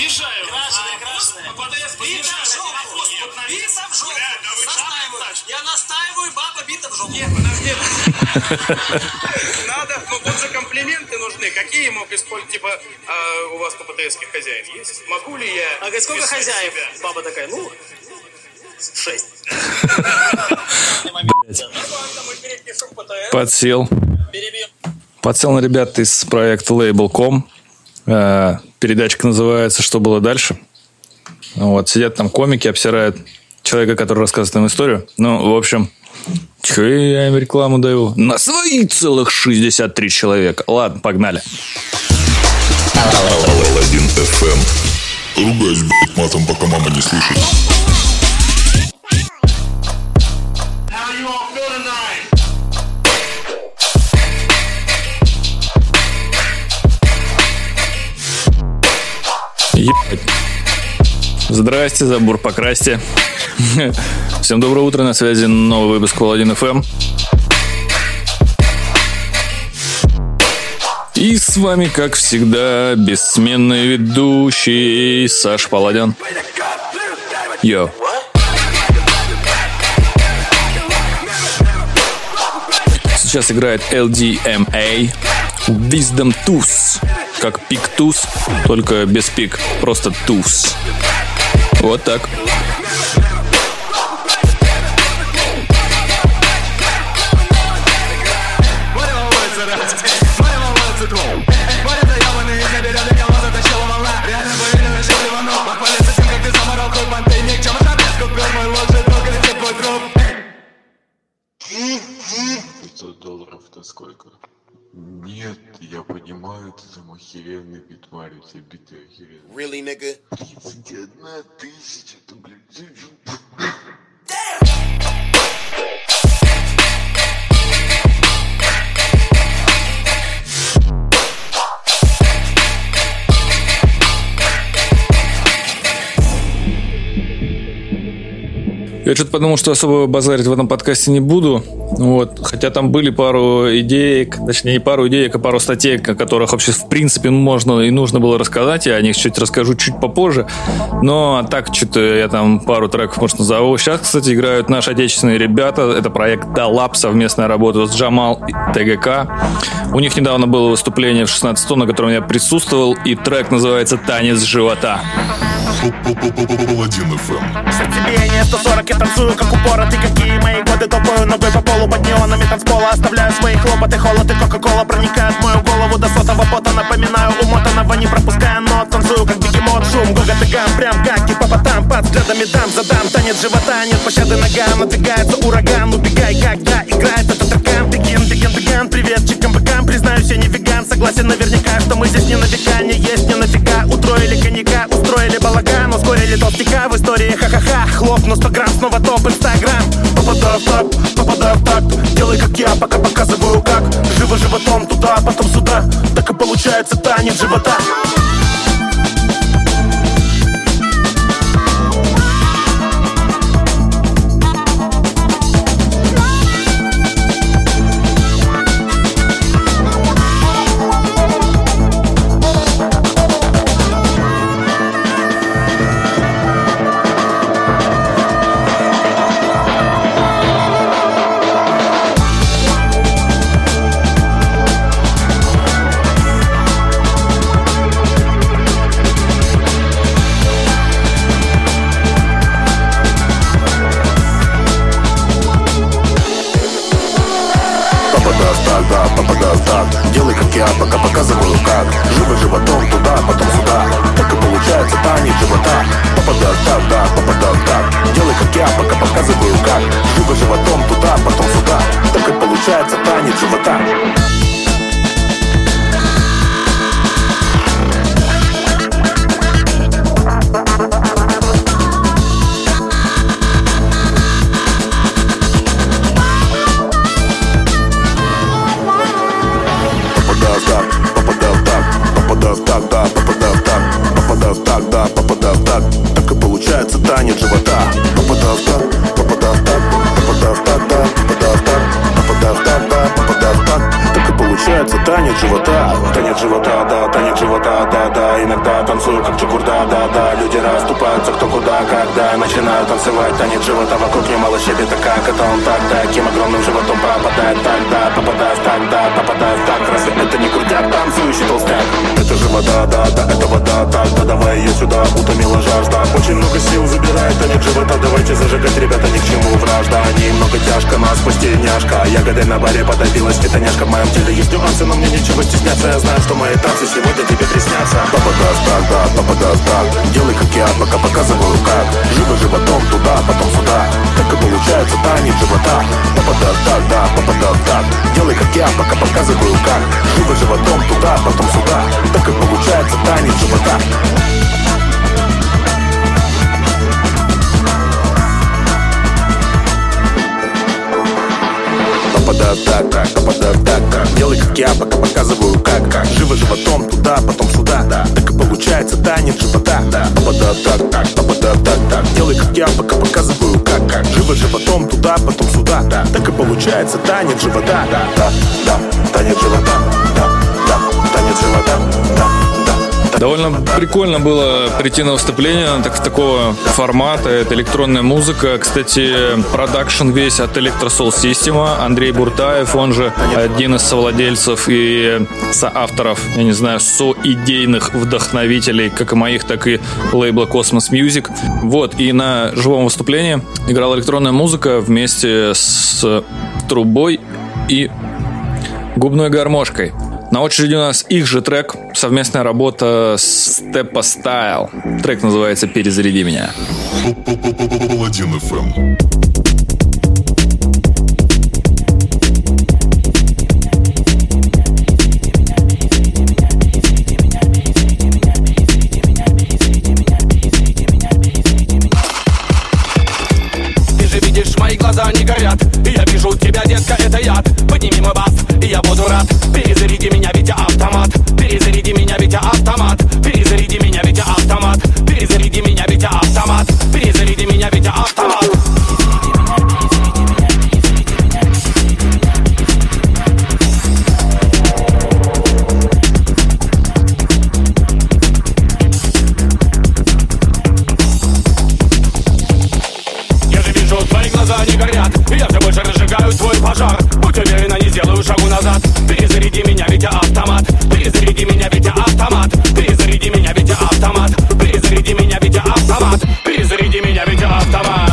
Езжаю. Красная, красная. ПДС подъезжаю. Бита в жопу. Я настаиваю, баба бита в жопу. Нет, подожди. Надо, ну вот за комплименты нужны. Какие я мог использовать? Типа, а у вас по ПДСке хозяин есть? Могу ли я... А говорит, сколько хозяев? Себя? Баба такая, ну... 6. Подсел. Подсел на ребят из проекта Label.com. Передачка называется «Что было дальше?». Вот, сидят там комики, обсирают человека, который рассказывает им историю. Ну, в общем, че я им рекламу даю? На свои целых 63 человека. Ладно, погнали. Паладин FM. Ругаюсь, блядь, матом, пока мама не слышит. Ебать. Здрасте, забор покрасьте. Всем доброе утро, на связи новый выпуск Паладин FM. И с вами, как всегда, бессменный ведущий Саш Паладян. Йо. Сейчас играет LDMA Wisdom Tooth. Как пик-туз, только без пик, просто туз. Вот так. $500 сколько? Нет, я понимаю, ты там охеренный бит марит, я биты охеренный. Really, nigga? 31 000, это, блядь, я что-то подумал, что особо базарить в этом подкасте не буду, вот. Хотя там были пару статей, о которых вообще в принципе можно и нужно было рассказать, я о них чуть расскажу чуть попозже, но так что-то я там пару треков, может, назову. Сейчас, кстати, играют наши отечественные ребята, это проект Далаб, совместная работа с Джамал и ТГК, у них недавно было выступление в 16 тонн, на котором я присутствовал, и трек называется «Танец живота». Танцую, как упоротый, какие мои годы. Топаю ногой по полу, под неонами танцпола. Оставляю свои хлопоты, холод и кока-кола. Проникает в мою голову до сотого пота. Напоминаю умотанного, не пропуская нот. Танцую, как бегемот, шум, гогот и гам. Прям как и по потам, под взглядами дам. Задам, танец живота, нет пощады ногам. Надвигается ураган, убегай, когда играет этот ракан. Дыген, дыген, дыген, привет, чикам, быкам. Признаюсь, я не веган, согласен наверняка, что мы здесь не на века, не есть не нафига. Утроили коньяка, устроили балаган, ускорили толстяка. В истории ха-ха-ха, хлопну 100 грамм. Снова топ, инстаграм. Попадаю в так, попадаю в так. Делай как я, пока показываю как. Живо животом туда, потом сюда. Так и получается танец живота. Делай как я, пока показываю как. Живо животом туда, потом сюда. Так и получается танец живота. Попадаю так, да, попадаю так. Делай как я, пока показываю как. Живо животом туда, потом сюда. Так и получается танец живота. Танец живота. Попадал в так, попадал в так, попадал в так, попадал в так, попадал в так, попадал в так, так и получается. танец живота, да, танец живота, да-да. Иногда танцую, как чукурда, да-да. Люди расступаются, кто куда, когда. Начинаю танцевать, танец живота, вокруг немало щебета, как это он так, таким огромным животом попадает так, да, попадает так, да, попадает так. Разве это не крутяк, танцующий толстяк? Это же вода, да-да, это вода, так-да, давай ее сюда, утомила жажда. Очень много сил забирает танец живота, давайте зажигать, ребята, ни к чему вражда. Немного тяжко, нас спасти няшка, ягоды на баре подавилась, питаняшка. В моем теле есть нюансы, но мне нечего стесняться. Я знаю, что мои танцы сегодня тебе приснятся. Попадаст так, да, попадаст так. Делай, как я, пока показываю, как. Живо животом туда, потом сюда. Так и получается танец живота. Попадаст так, да, попадаст так. Делай, как я, пока показываю, как. Живо животом туда, потом сюда. Так и получается танец живота. Попадаст так, делай, как я, пока показываю, как. Живо животом туда, потом сюда, да. Так и получается танец живота, да. Попадаст так, делай, как я, пока показываю, как. Живо животом туда, потом сюда, да. Так и получается танец живота, да. Да, танец живота, да, танец живота, да. Довольно прикольно было прийти на выступление так, такого формата. Это электронная музыка. Кстати, продакшн весь от Electro Soul Система. Андрей Буртаев, он же один из совладельцев и соавторов, я не знаю, соидейных вдохновителей, как и моих, так и лейбла Cosmos Music. Вот, и на живом выступлении играла электронная музыка вместе с трубой и губной гармошкой. На очереди у нас их же трек, совместная работа с Tepa Style. Трек называется «Перезаряди меня». Паладин FM. Ты же видишь, мои глаза не горят. Я вижу тебя, детка, это яд. Подними мой бас, и я буду рад. Перезаряди меня, ведь я автомат. Перезаряди меня, ведь я автомат. Перезаряди меня, ведь я автомат. Перезаряди меня, ведь я автомат. Перезаряди меня, ведь я автомат. Я же вижу, твои глаза не горят. Я все больше разжигаю твой пожар. Будь уверен, не сделаю шагу назад. Перезаряди меня, ведь я автомат. Перезаряди меня, ведь я автомат. Перезаряди меня, ведь я автомат. Перезаряди меня, ведь я автомат. Перезаряди меня, ведь я автомат.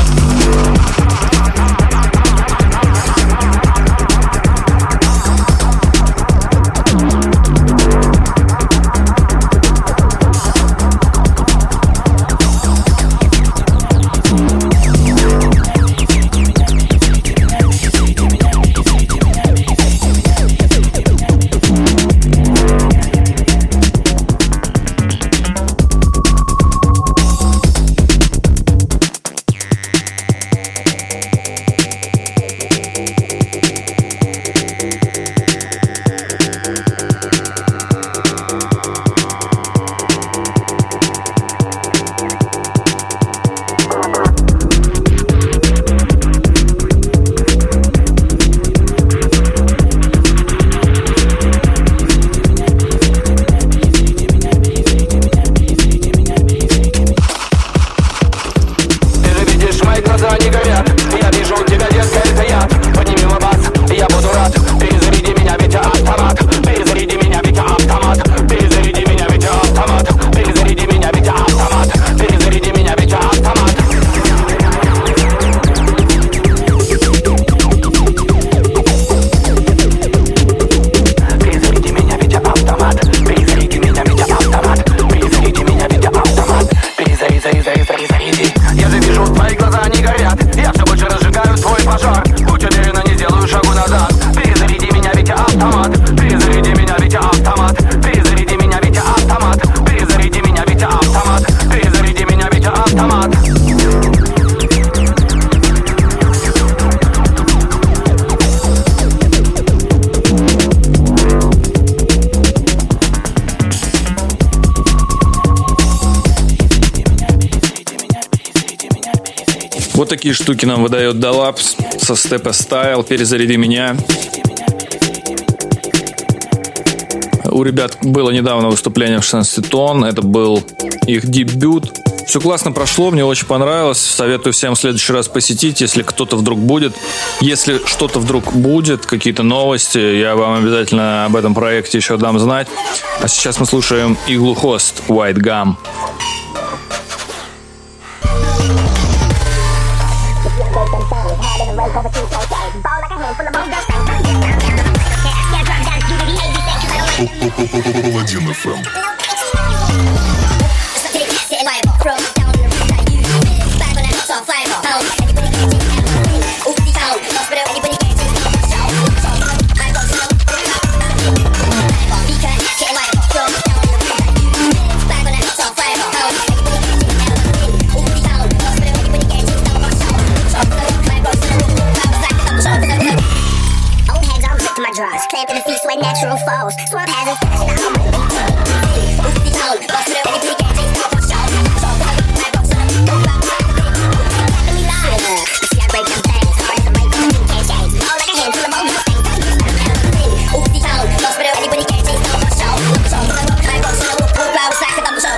Вот такие штуки нам выдает Далаб со Tepa Style. «Перезаряди меня». У ребят было недавно выступление в 16 тонн. Это был их дебют. Все классно прошло, мне очень понравилось. Советую всем в следующий раз посетить, если кто-то вдруг будет. Если что-то вдруг будет, какие-то новости, я вам обязательно об этом проекте еще дам знать. А сейчас мы слушаем Igloohost White Gum. Паладин FM. Clamping the feet, sweat natural foes. Swamp has a fashion, I'm a movie. Oopsie tone, bust it up, any pretty gadgets, pop up shows. So funny, my broke son, move out, ride a big move. Clapping me live. See, I break them things, hard to break, but you can't change. All like a hand full of old things, I used to have a thing. Oopsie tone, bust it up, any pretty gadgets, pop up shows. So funny, my broke son, move out, slack, I'm a show.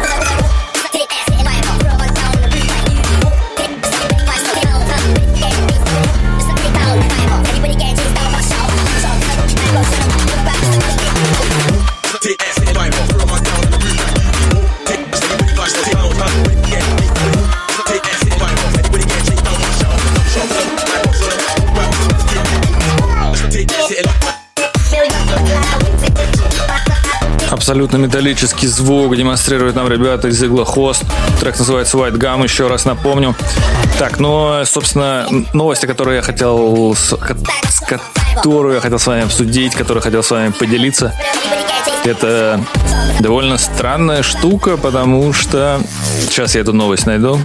Take that, sit in my home, throw us down, the beat like you. Take that, sit in my home, throw us down, the beat like you. Just a pretty tone, my home, any pretty gadgets, pop up shows. Take that, sit by, throw my down in the room. Take that, sit by, throw my down in the room. Take that, sit by, anybody get chased down on the show. Show them, I want to know. Take that, sit by. Абсолютно металлический звук демонстрируют нам ребята из Igloohost. Трек называется White Gum, еще раз напомню. Так, ну, собственно, новости, которые я хотел... которую я хотел с вами обсудить, которую хотел с вами поделиться. Это довольно странная штука, потому что... Сейчас я эту новость найду.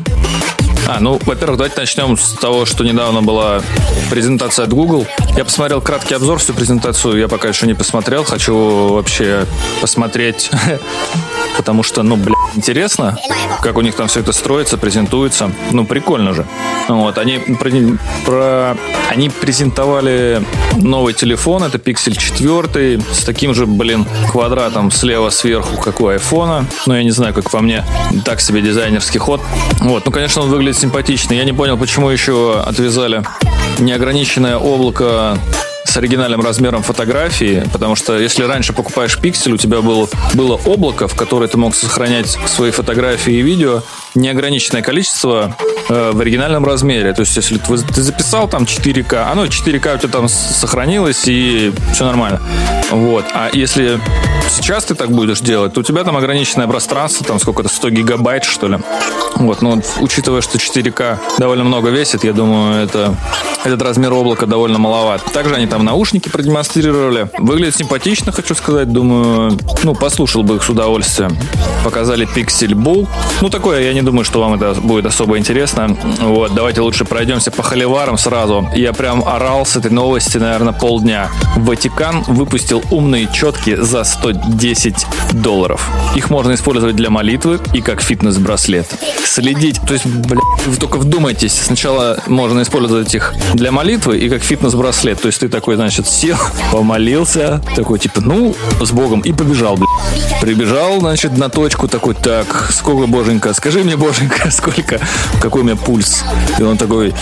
Ну, во-первых, давайте начнем с того, что недавно была презентация от Google. Я посмотрел краткий обзор, всю презентацию я пока еще не посмотрел. Хочу вообще посмотреть, потому что, интересно, как у них там все это строится, презентуется. Прикольно же. Они презентовали новый телефон, это Pixel 4, с таким же, квадратом слева сверху, как у айфона. Я не знаю, как по мне, так себе дизайнерский ход. Конечно, он выглядит симпатично. Я не понял, почему еще отвязали неограниченное облако с оригинальным размером фотографии, потому что если раньше покупаешь пиксель, у тебя было облако, в которое ты мог сохранять свои фотографии и видео неограниченное количество в оригинальном размере. То есть, если ты записал там 4К, 4К у тебя там сохранилось и все нормально. А если сейчас ты так будешь делать, то у тебя там ограниченное пространство, там сколько-то, 100 гигабайт, что ли. Учитывая, что 4К довольно много весит, я думаю, этот размер облака довольно маловат. Также они там наушники продемонстрировали. Выглядит симпатично, хочу сказать. Думаю, послушал бы их с удовольствием. Показали Pixel Bull. Такое, я не думаю, что вам это будет особо интересно. Давайте лучше пройдемся по холиварам сразу. Я прям орал с этой новости, наверное, полдня. Ватикан выпустил умные четки за $110. Их можно использовать для молитвы и как фитнес-браслет. Следить, то есть, вы только вдумайтесь. Сначала можно использовать их для молитвы и как фитнес-браслет. То есть ты такой, сел, помолился, такой, с Богом, и побежал, Прибежал, на точку, такой, так, сколько, боженька, скажи мне, боженька, сколько, какой у меня пульс? И он такой,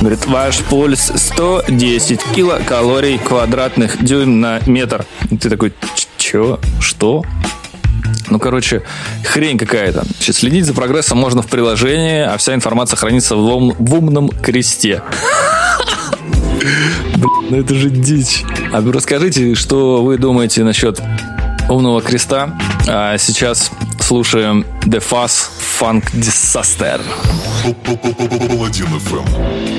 говорит, ваш пульс 110 килокалорий квадратных дюйм на метр. И ты такой, чё? Что? Хрень какая-то. Следить за прогрессом можно в приложении, а вся информация хранится в умном кресте. Это же дичь. А вы расскажите, что вы думаете насчет умного креста. А сейчас слушаем The Fuzz Funk Disaster. Паладин FM.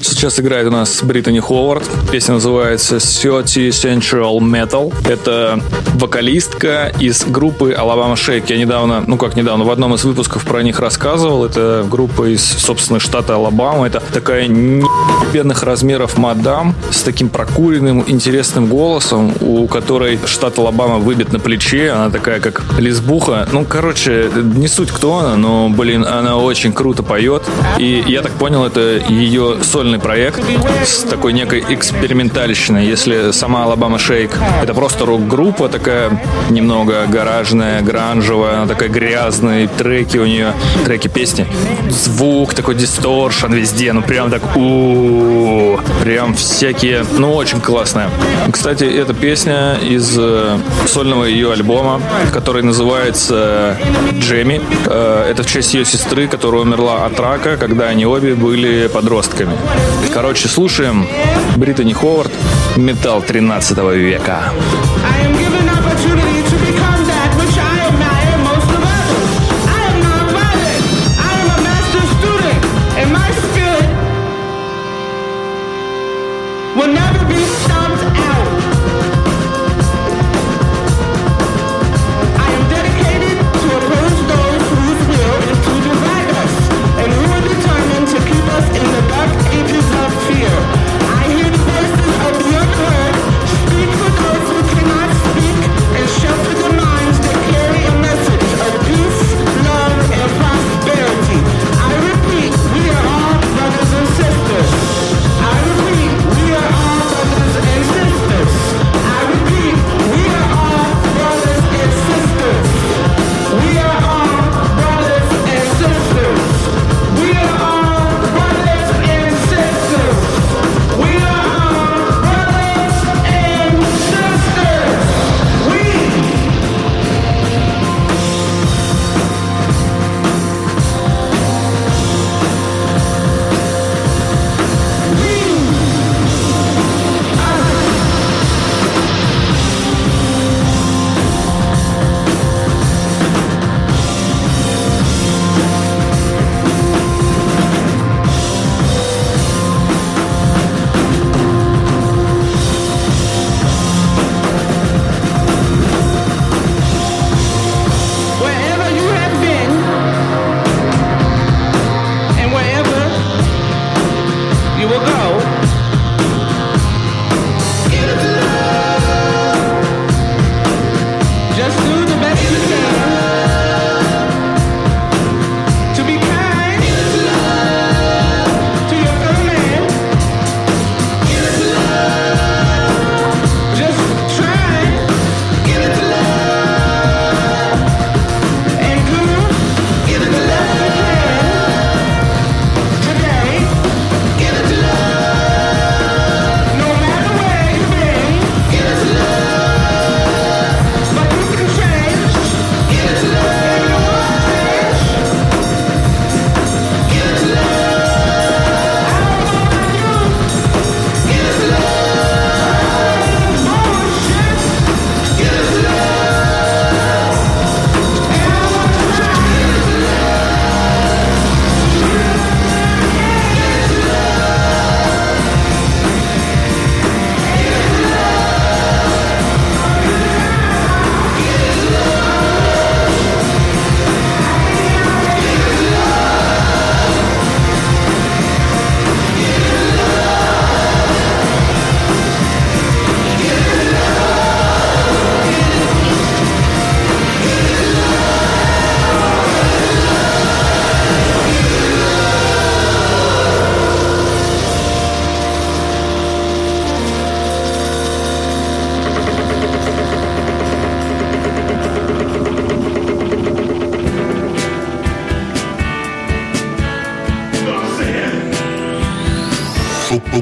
Сейчас играет у нас Brittany Howard. Песня называется 30 Central Metal. Это вокалистка из группы Alabama Shakes. Я недавно, в одном из выпусков про них рассказывал. Это группа из, собственно, штата Алабама. Это такая бедных размеров мадам с таким прокуренным, интересным голосом, у которой штат Алабама выбит на плече. Она такая, как лесбуха. Ну, короче, не суть, кто она, но, она очень круто поет. И я так понял, это ее сольный проект с такой некой экспериментальщиной. Если сама Alabama Shake — это просто рок-группа, такая немного гаражная, гранжевая, она такая грязная, треки у нее, треки, песни. Звук такой, дисторшн везде, ну прям так, прям всякие, ну очень классная. Кстати, эта песня из сольного ее альбома, который называется «Джемми». Это в честь ее сестры, которая умерла от рака, когда они обе были подростками. Короче, слушаем Brittany Howard, металл 13 века.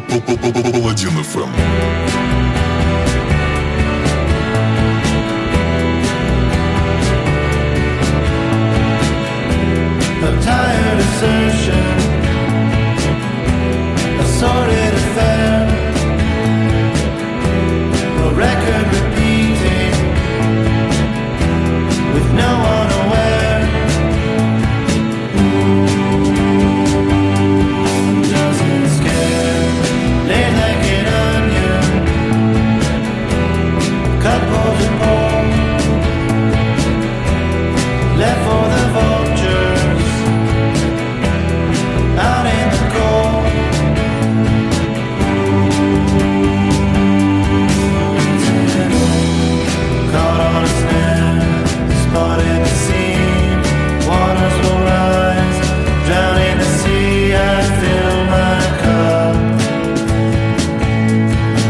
Паладин FM. I'm tired of searching, a sordid affair, a record repeating, with no one aware. Ooh, doesn't scare, laid like an onion, cut, pulled and poured, left for the vulture. Out in the cold. Caught on a snare, spotted the scene. Waters will rise, drown in the sea. I fill my cup,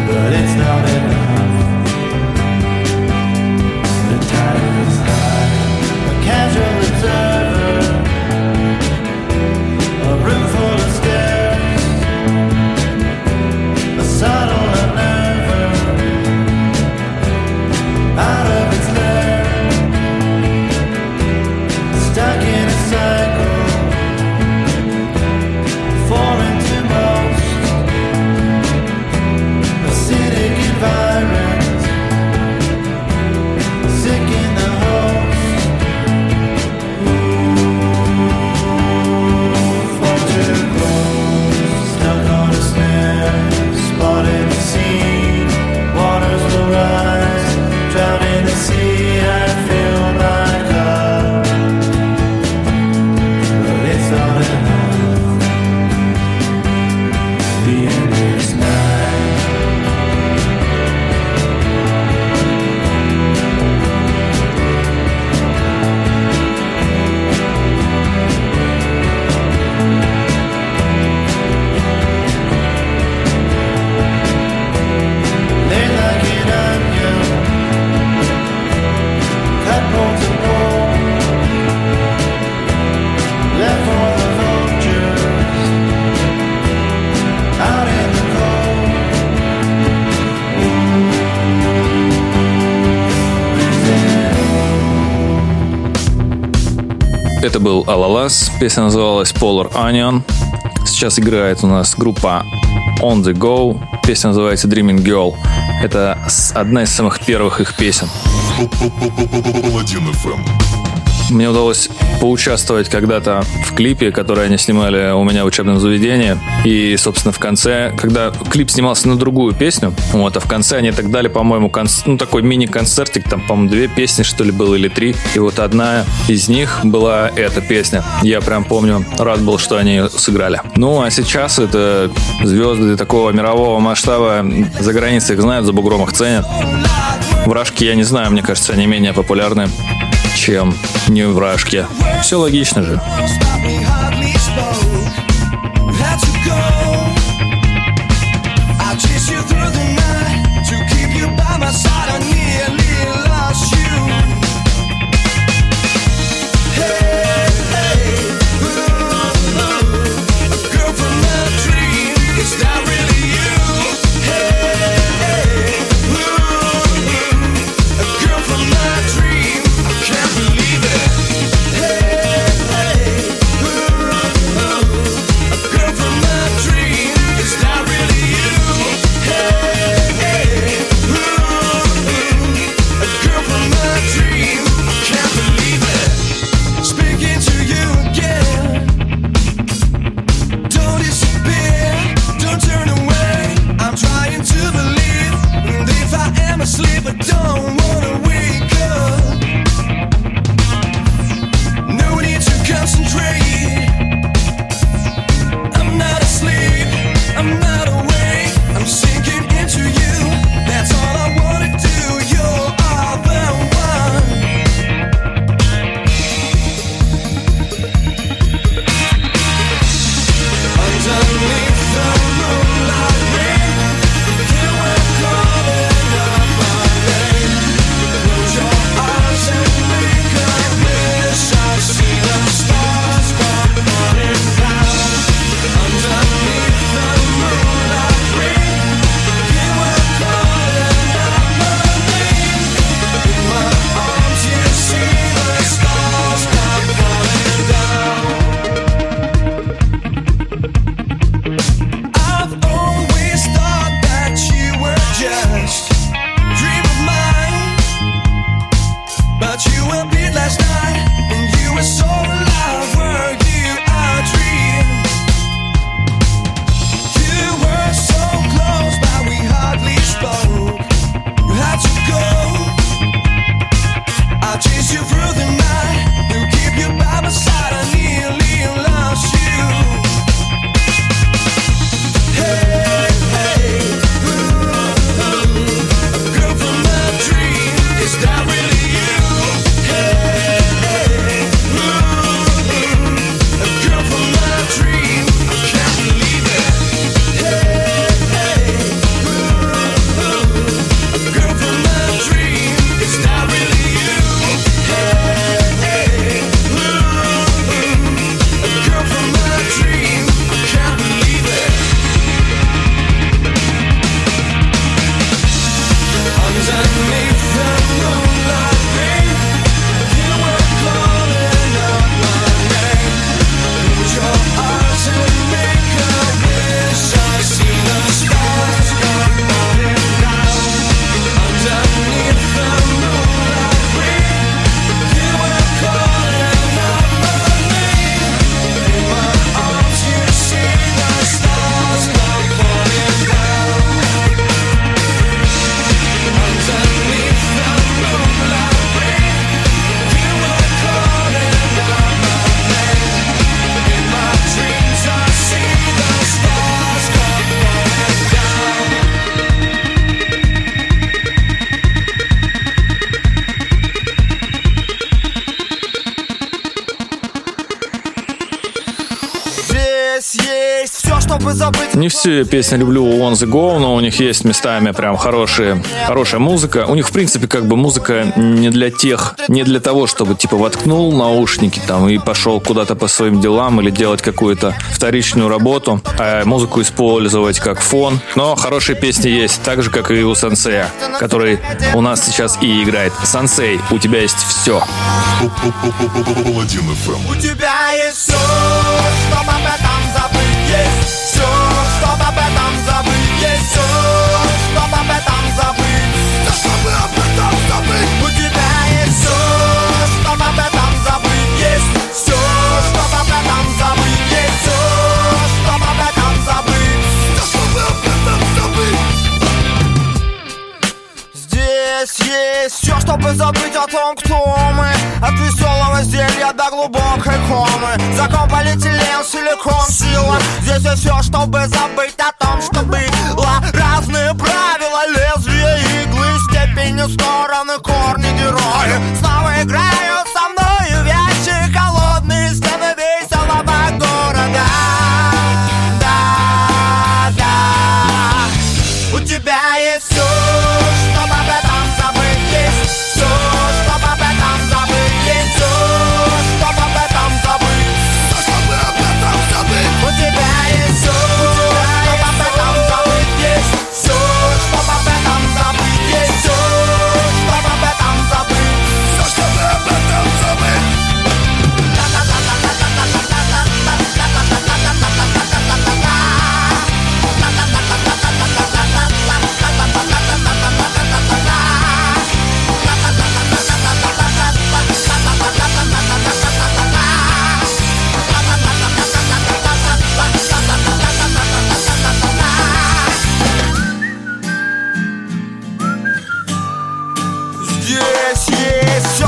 but it's not enough. The tide is high, a casual observer. Room full of stairs, a subtle unnerver, out of its lair, stuck in a cycle, foreign to most, acidic environs, sick in the host. Spotted the sea, waters will rise, drown in the sea, I feel my cup, but it's not enough, the end is Это был Алалас, песня называлась Polar Onion. Сейчас играет у нас группа On The Go, песня называется Dreaming Girl. Это одна из самых первых их песен. Мне удалось поучаствовать когда-то в клипе, который они снимали у меня в учебном заведении. И, собственно, в конце, когда клип снимался на другую песню, вот, а в конце они так дали, по-моему, такой мини-концертик, там, по-моему, 2 песни, что ли, было, или 3. И вот одна из них была эта песня. Я прям помню, рад был, что они ее сыграли. Ну, а сейчас это звезды такого мирового масштаба. За границей их знают, за бугром их ценят. Вражки, я не знаю, мне кажется, они менее популярны, чем не вражки. Все логично же. Dream. Не все песни люблю On The Go, но у них есть местами прям хорошая музыка. У них, в принципе, как бы музыка не для того, чтобы, типа, воткнул наушники там и пошел куда-то по своим делам или делать какую-то вторичную работу, а музыку использовать как фон. Но хорошие песни есть, так же, как и у Сансея, который у нас сейчас и играет. Сансей, у тебя есть все. У тебя есть все, что об этом забыть есть. Все, чтобы забыть о том, кто мы. От веселого зелья до глубокой комы. Закон полиэтилен, силикон, сила. Здесь есть все, чтобы забыть о том, что было. Разные правила, лезвия, иглы, степени, стороны, корни, герои. Снова играют со мною вещи холодные стены веселого города. Да, у тебя есть все, чтобы об этом забыть есть. Все, чтоб об этом забыть есть. Все, чтоб об этом забыть. Все, чтоб об этом забыть. У тебя есть все, чтоб об этом забыть есть. Все, чтоб об этом забыть есть. Все, чтоб об этом забыть. Все, чтоб об этом забыть.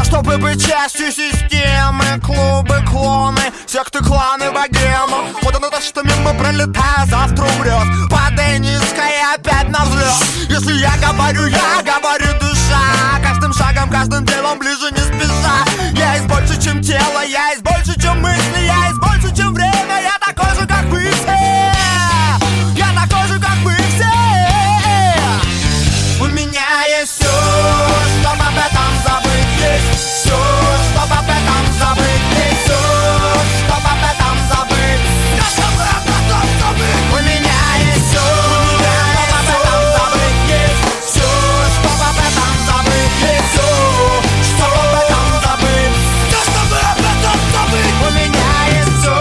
Чтобы быть частью системы, клубы, клоны, секты, кланы, богемы. Вот оно то, что мимо пролетая, завтра умрет. Падай низко и опять на взлет. Если я говорю душа. Каждым шагом, каждым делом ближе не спеша. Я есть больше, чем тело, я есть больше, чем мысли. Я есть больше, чем время, я такой же, как вы все. Я такой же, как вы все. У меня есть все, что об этом забыть. Все, чтоб об этом забыть, и все, чтоб об этом забыть. Я чтобы об этом забыть. У меня есть все, чтоб об этом забыть, есть. Все, чтоб об этом забыть, есть. Все, чтоб об этом забыть. Я чтобы об этом забыть. У меня есть все.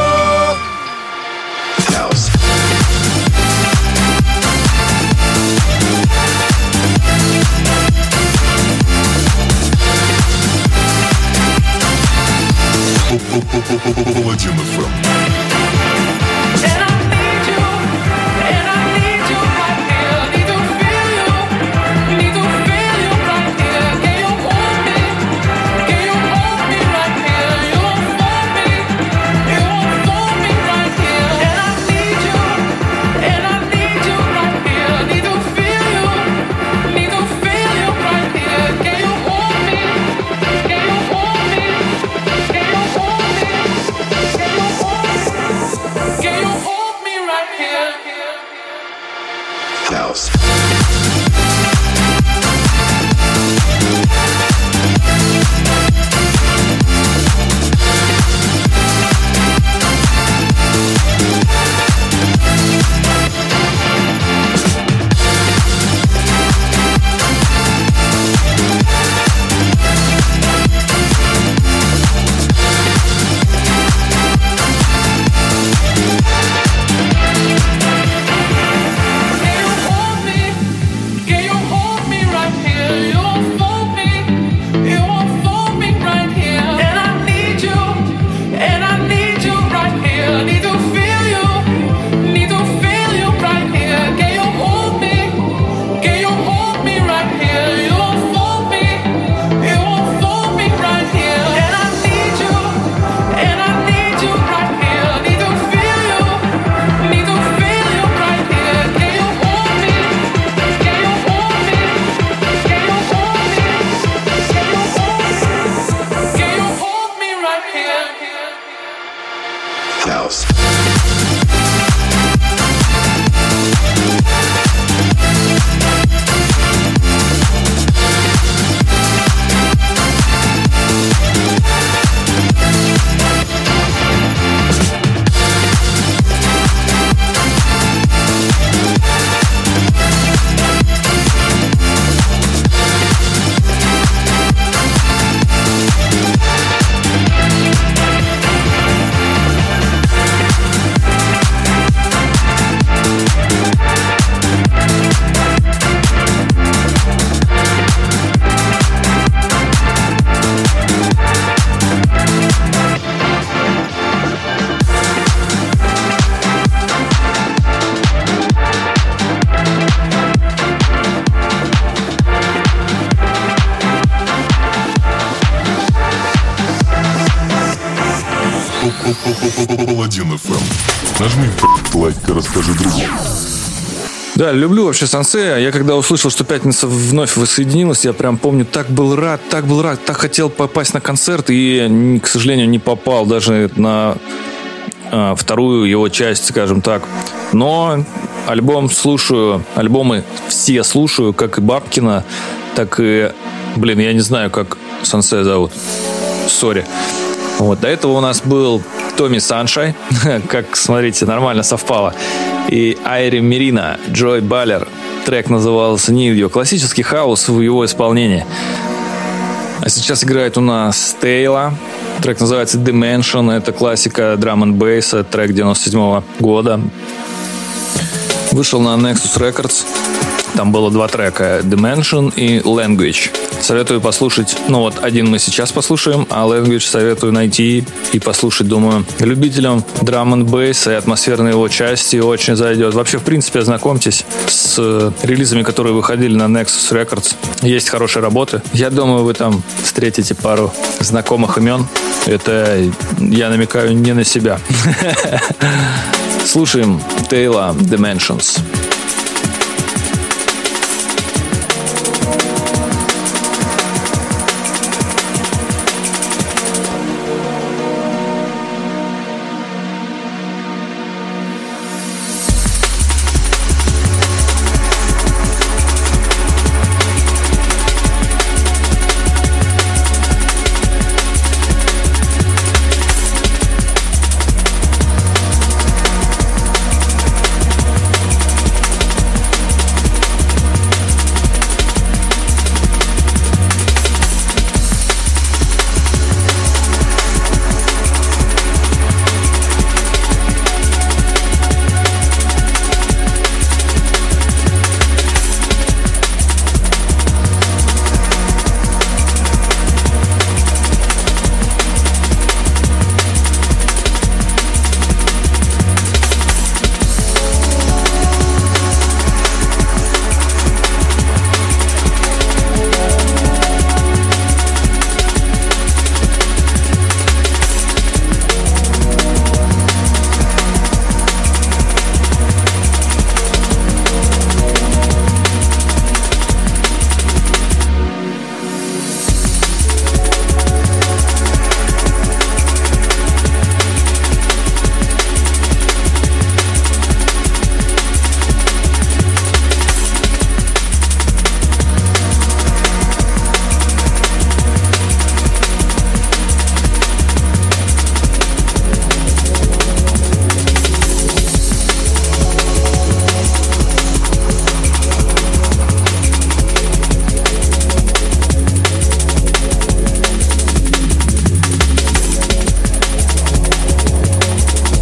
Паладин FM. Паладин FM. Нажми лайк и расскажи другу. Да, люблю вообще Сансея. Я когда услышал, что Пятница вновь воссоединилась, я прям помню, так был рад, так хотел попасть на концерт и, к сожалению, не попал даже на вторую его часть, скажем так. Но альбом слушаю, альбомы все слушаю, как и Бабкина, так и, блин, я не знаю, как Сансея зовут. Сори. Вот, до этого у нас был Tommy Sunshine, как, смотрите, нормально совпало, и Айри Мирина, Джой Балер. Трек назывался «New York». Классический хаос в его исполнении. А сейчас играет у нас Тейла. Трек называется «Dimension». Это классика Drum and Bass, трек 97 года. Вышел на Nexus Records. Там было два трека: Dimension и Language. Советую послушать. Ну вот, один мы сейчас послушаем, а Language советую найти и послушать, думаю. Любителям drum and bass и атмосферной его части очень зайдет. Вообще, в принципе, ознакомьтесь с релизами, которые выходили на Nexus Records. Есть хорошие работы. Я думаю, вы там встретите пару знакомых имен. Это я намекаю не на себя. Слушаем Тейла, Dimensions.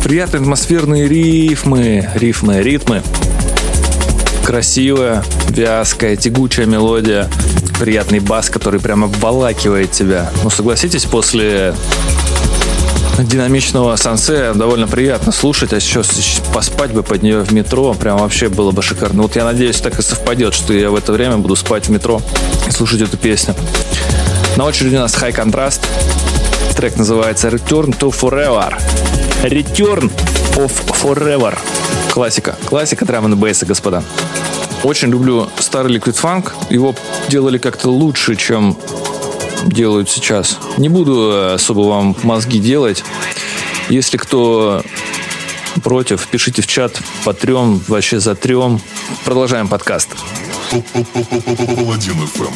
Приятные атмосферные ритмы. Красивая, вязкая, тягучая мелодия. Приятный бас, который прямо обволакивает тебя. Ну, согласитесь, после динамичного Сансея довольно приятно слушать. А сейчас поспать бы под нее в метро. Прям вообще было бы шикарно. Вот я надеюсь, так и совпадет, что я в это время буду спать в метро и слушать эту песню. На очереди у нас хай-контраст. Трек называется «Return to Forever». Return of Forever. Классика drum and bass, господа. Очень люблю старый Liquid Funk. Его делали как-то лучше, чем делают сейчас. Не буду особо вам мозги делать. Если кто против, пишите в чат. Потрем, вообще затрем. Продолжаем подкаст. Паладин FM.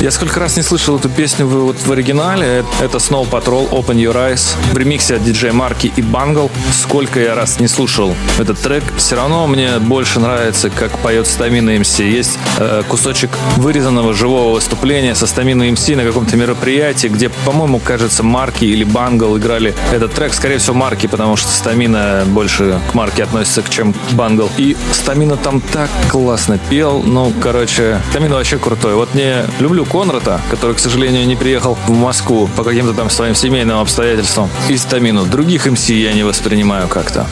Я сколько раз не слышал эту песню вот в оригинале. Это Snow Patrol, Open Your Eyes. В ремиксе от DJ Marky и Bungle. Сколько я раз не слушал этот трек, все равно мне больше нравится, как поет Stamina MC. Есть кусочек вырезанного живого выступления со Stamina MC на каком-то мероприятии, где, по-моему, кажется, Marky или Bungle играли этот трек. Скорее всего, Marky, потому что Stamina больше к Marky относится, чем к Bungle. И Stamina там так классно пел. Ну, короче, Stamina вообще крутой. Вот не люблю Конрада, который, к сожалению, не приехал в Москву по каким-то там своим семейным обстоятельствам, и Стамину. Других МС я не воспринимаю как-то.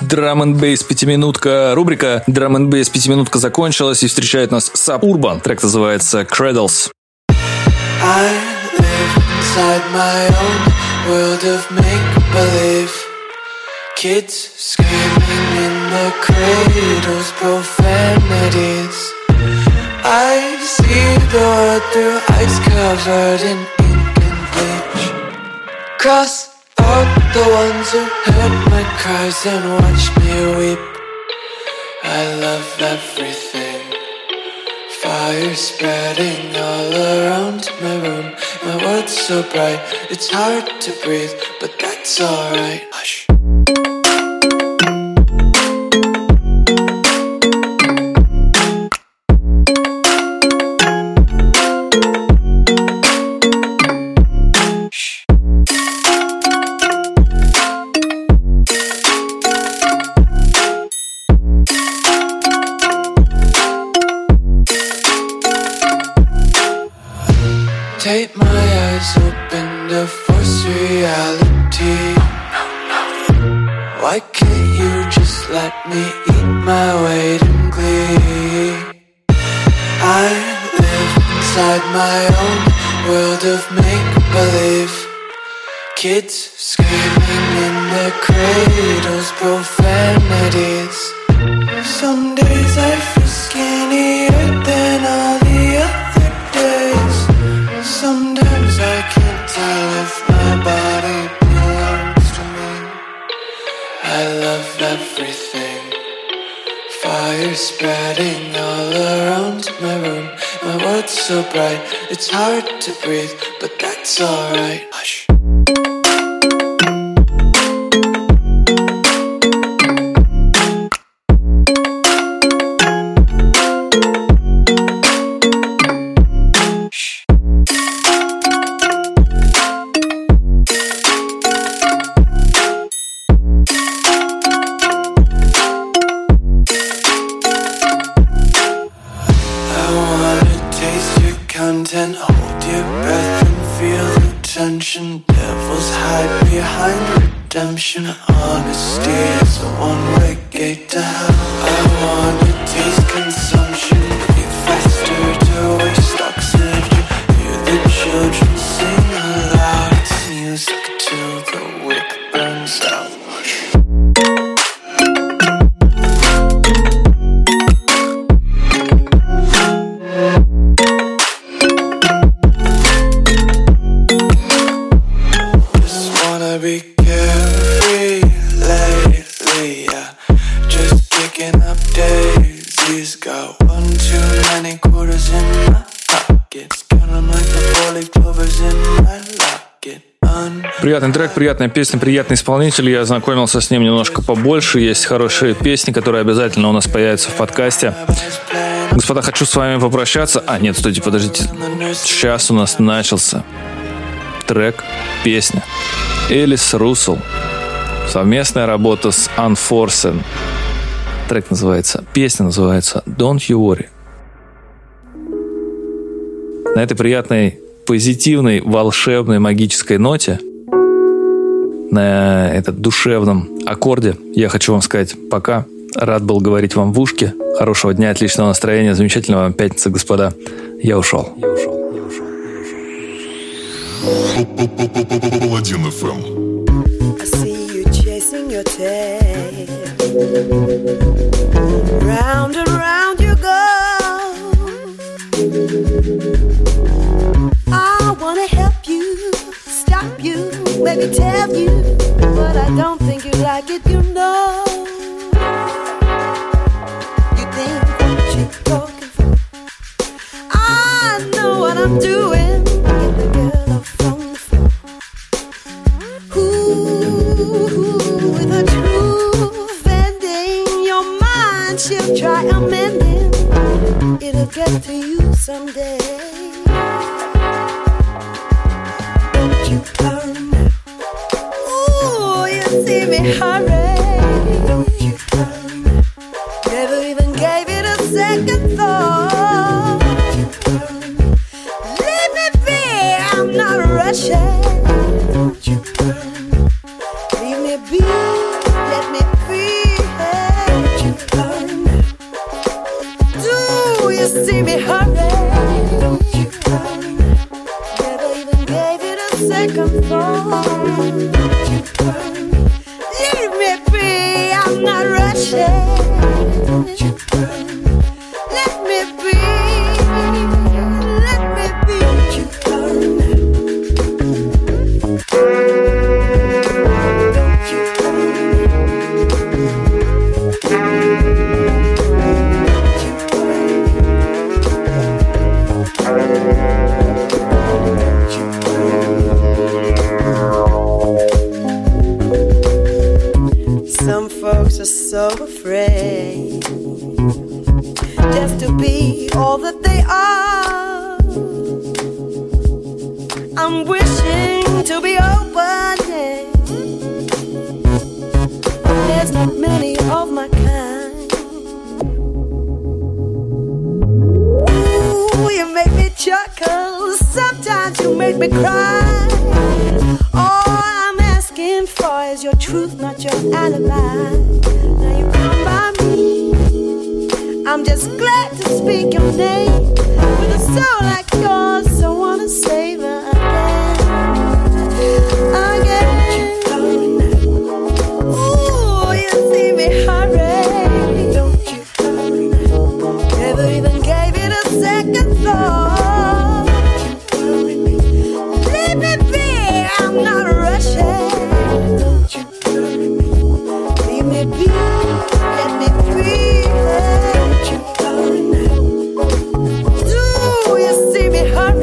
Drum&Bass пятиминутка. Рубрика Drum&Bass пятиминутка закончилась, и встречает нас Sub Urban. Трек называется Cradles. I live inside my own world of make-believe. Kids screaming in the cradles, profanities. I see the world through ice covered in ink and bleach. Cross out the ones who heard my cries and watched me weep. I love everything. Fire spreading all around my room. My world's so bright, it's hard to breathe, but that's alright. Hush. Take my eyes open to force reality. Why can't you just let me eat my weight in glee? I live inside my own world of make-believe. Kids screaming in their cradles, profanities. Some days I feel skinnier than all the other. Sometimes I can't tell if my body belongs to me. I love everything. Fire spreading all around my room. My world's so bright, it's hard to breathe, but that's alright. Hush. Приятный трек, приятная песня, приятный исполнитель. Я ознакомился с ним немножко побольше. Есть хорошие песни, которые обязательно у нас появятся в подкасте. Господа, хочу с вами попрощаться. А, нет, стойте, подождите. Сейчас у нас начался трек, песня. Элис Руссел. Совместная работа с Unforcen. Трек называется, песня называется Don't You Worry. На этой приятной, позитивной, волшебной, магической ноте, на этом душевном аккорде я хочу вам сказать пока. Рад был говорить вам в ушки. Хорошего дня, отличного настроения, замечательного вам пятницы, господа. Я ушел. Паладин FM. I'm doing, get the girl off from the floor. Ooh, with a truth ending, your mind she'll try amending. It'll get to you someday. Don't you hurry now. Ooh, you see me hurry. Don't you hurry now. Never even gave it a second thought. Don't you worry. Leave me be, let me create. Don't you worry. Do you see me hurry? Don't you worry. Never even gave it a second thought. Don't you worry. Leave me be, I'm not rushing. Don't you worry. So afraid just to be all that they are. I'm wishing to be opening. There's not many of my kind. Ooh, you make me chuckle. Sometimes you make me cry. All I'm asking for is your truth, not your alibi. I'm just glad to speak your name. With a soul like yours, I wanna save her again. Ooh, you see me hurry. Don't you hurry. Never even gave it a second thought. Let me be, I'm not rushing. Don't you hurry me. Leave me be, let me breathe. Don't you hurry now. Do you see me hurry?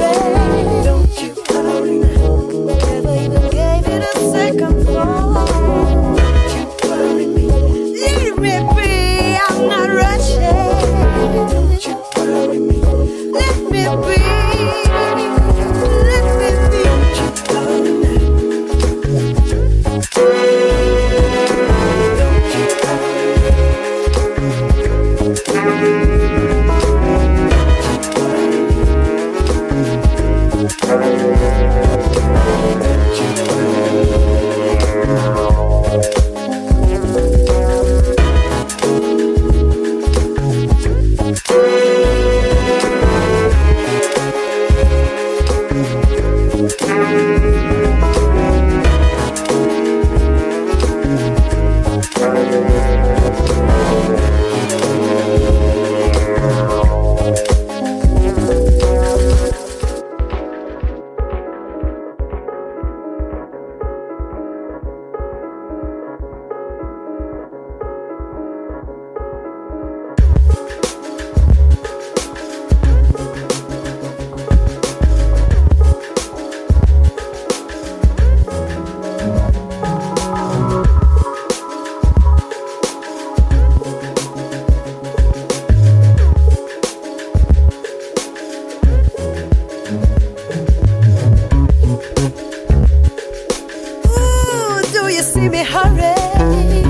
hurry.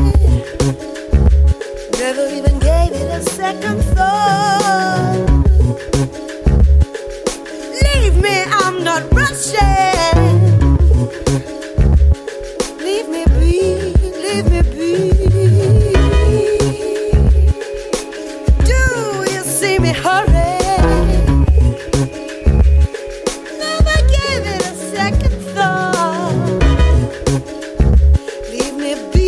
Never even gave it a second thought. Leave me, I'm not rushing. Leave me be, leave me be. Do you see me hurry? Never gave it a second thought. Leave me be,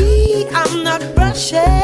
I'm not rushing.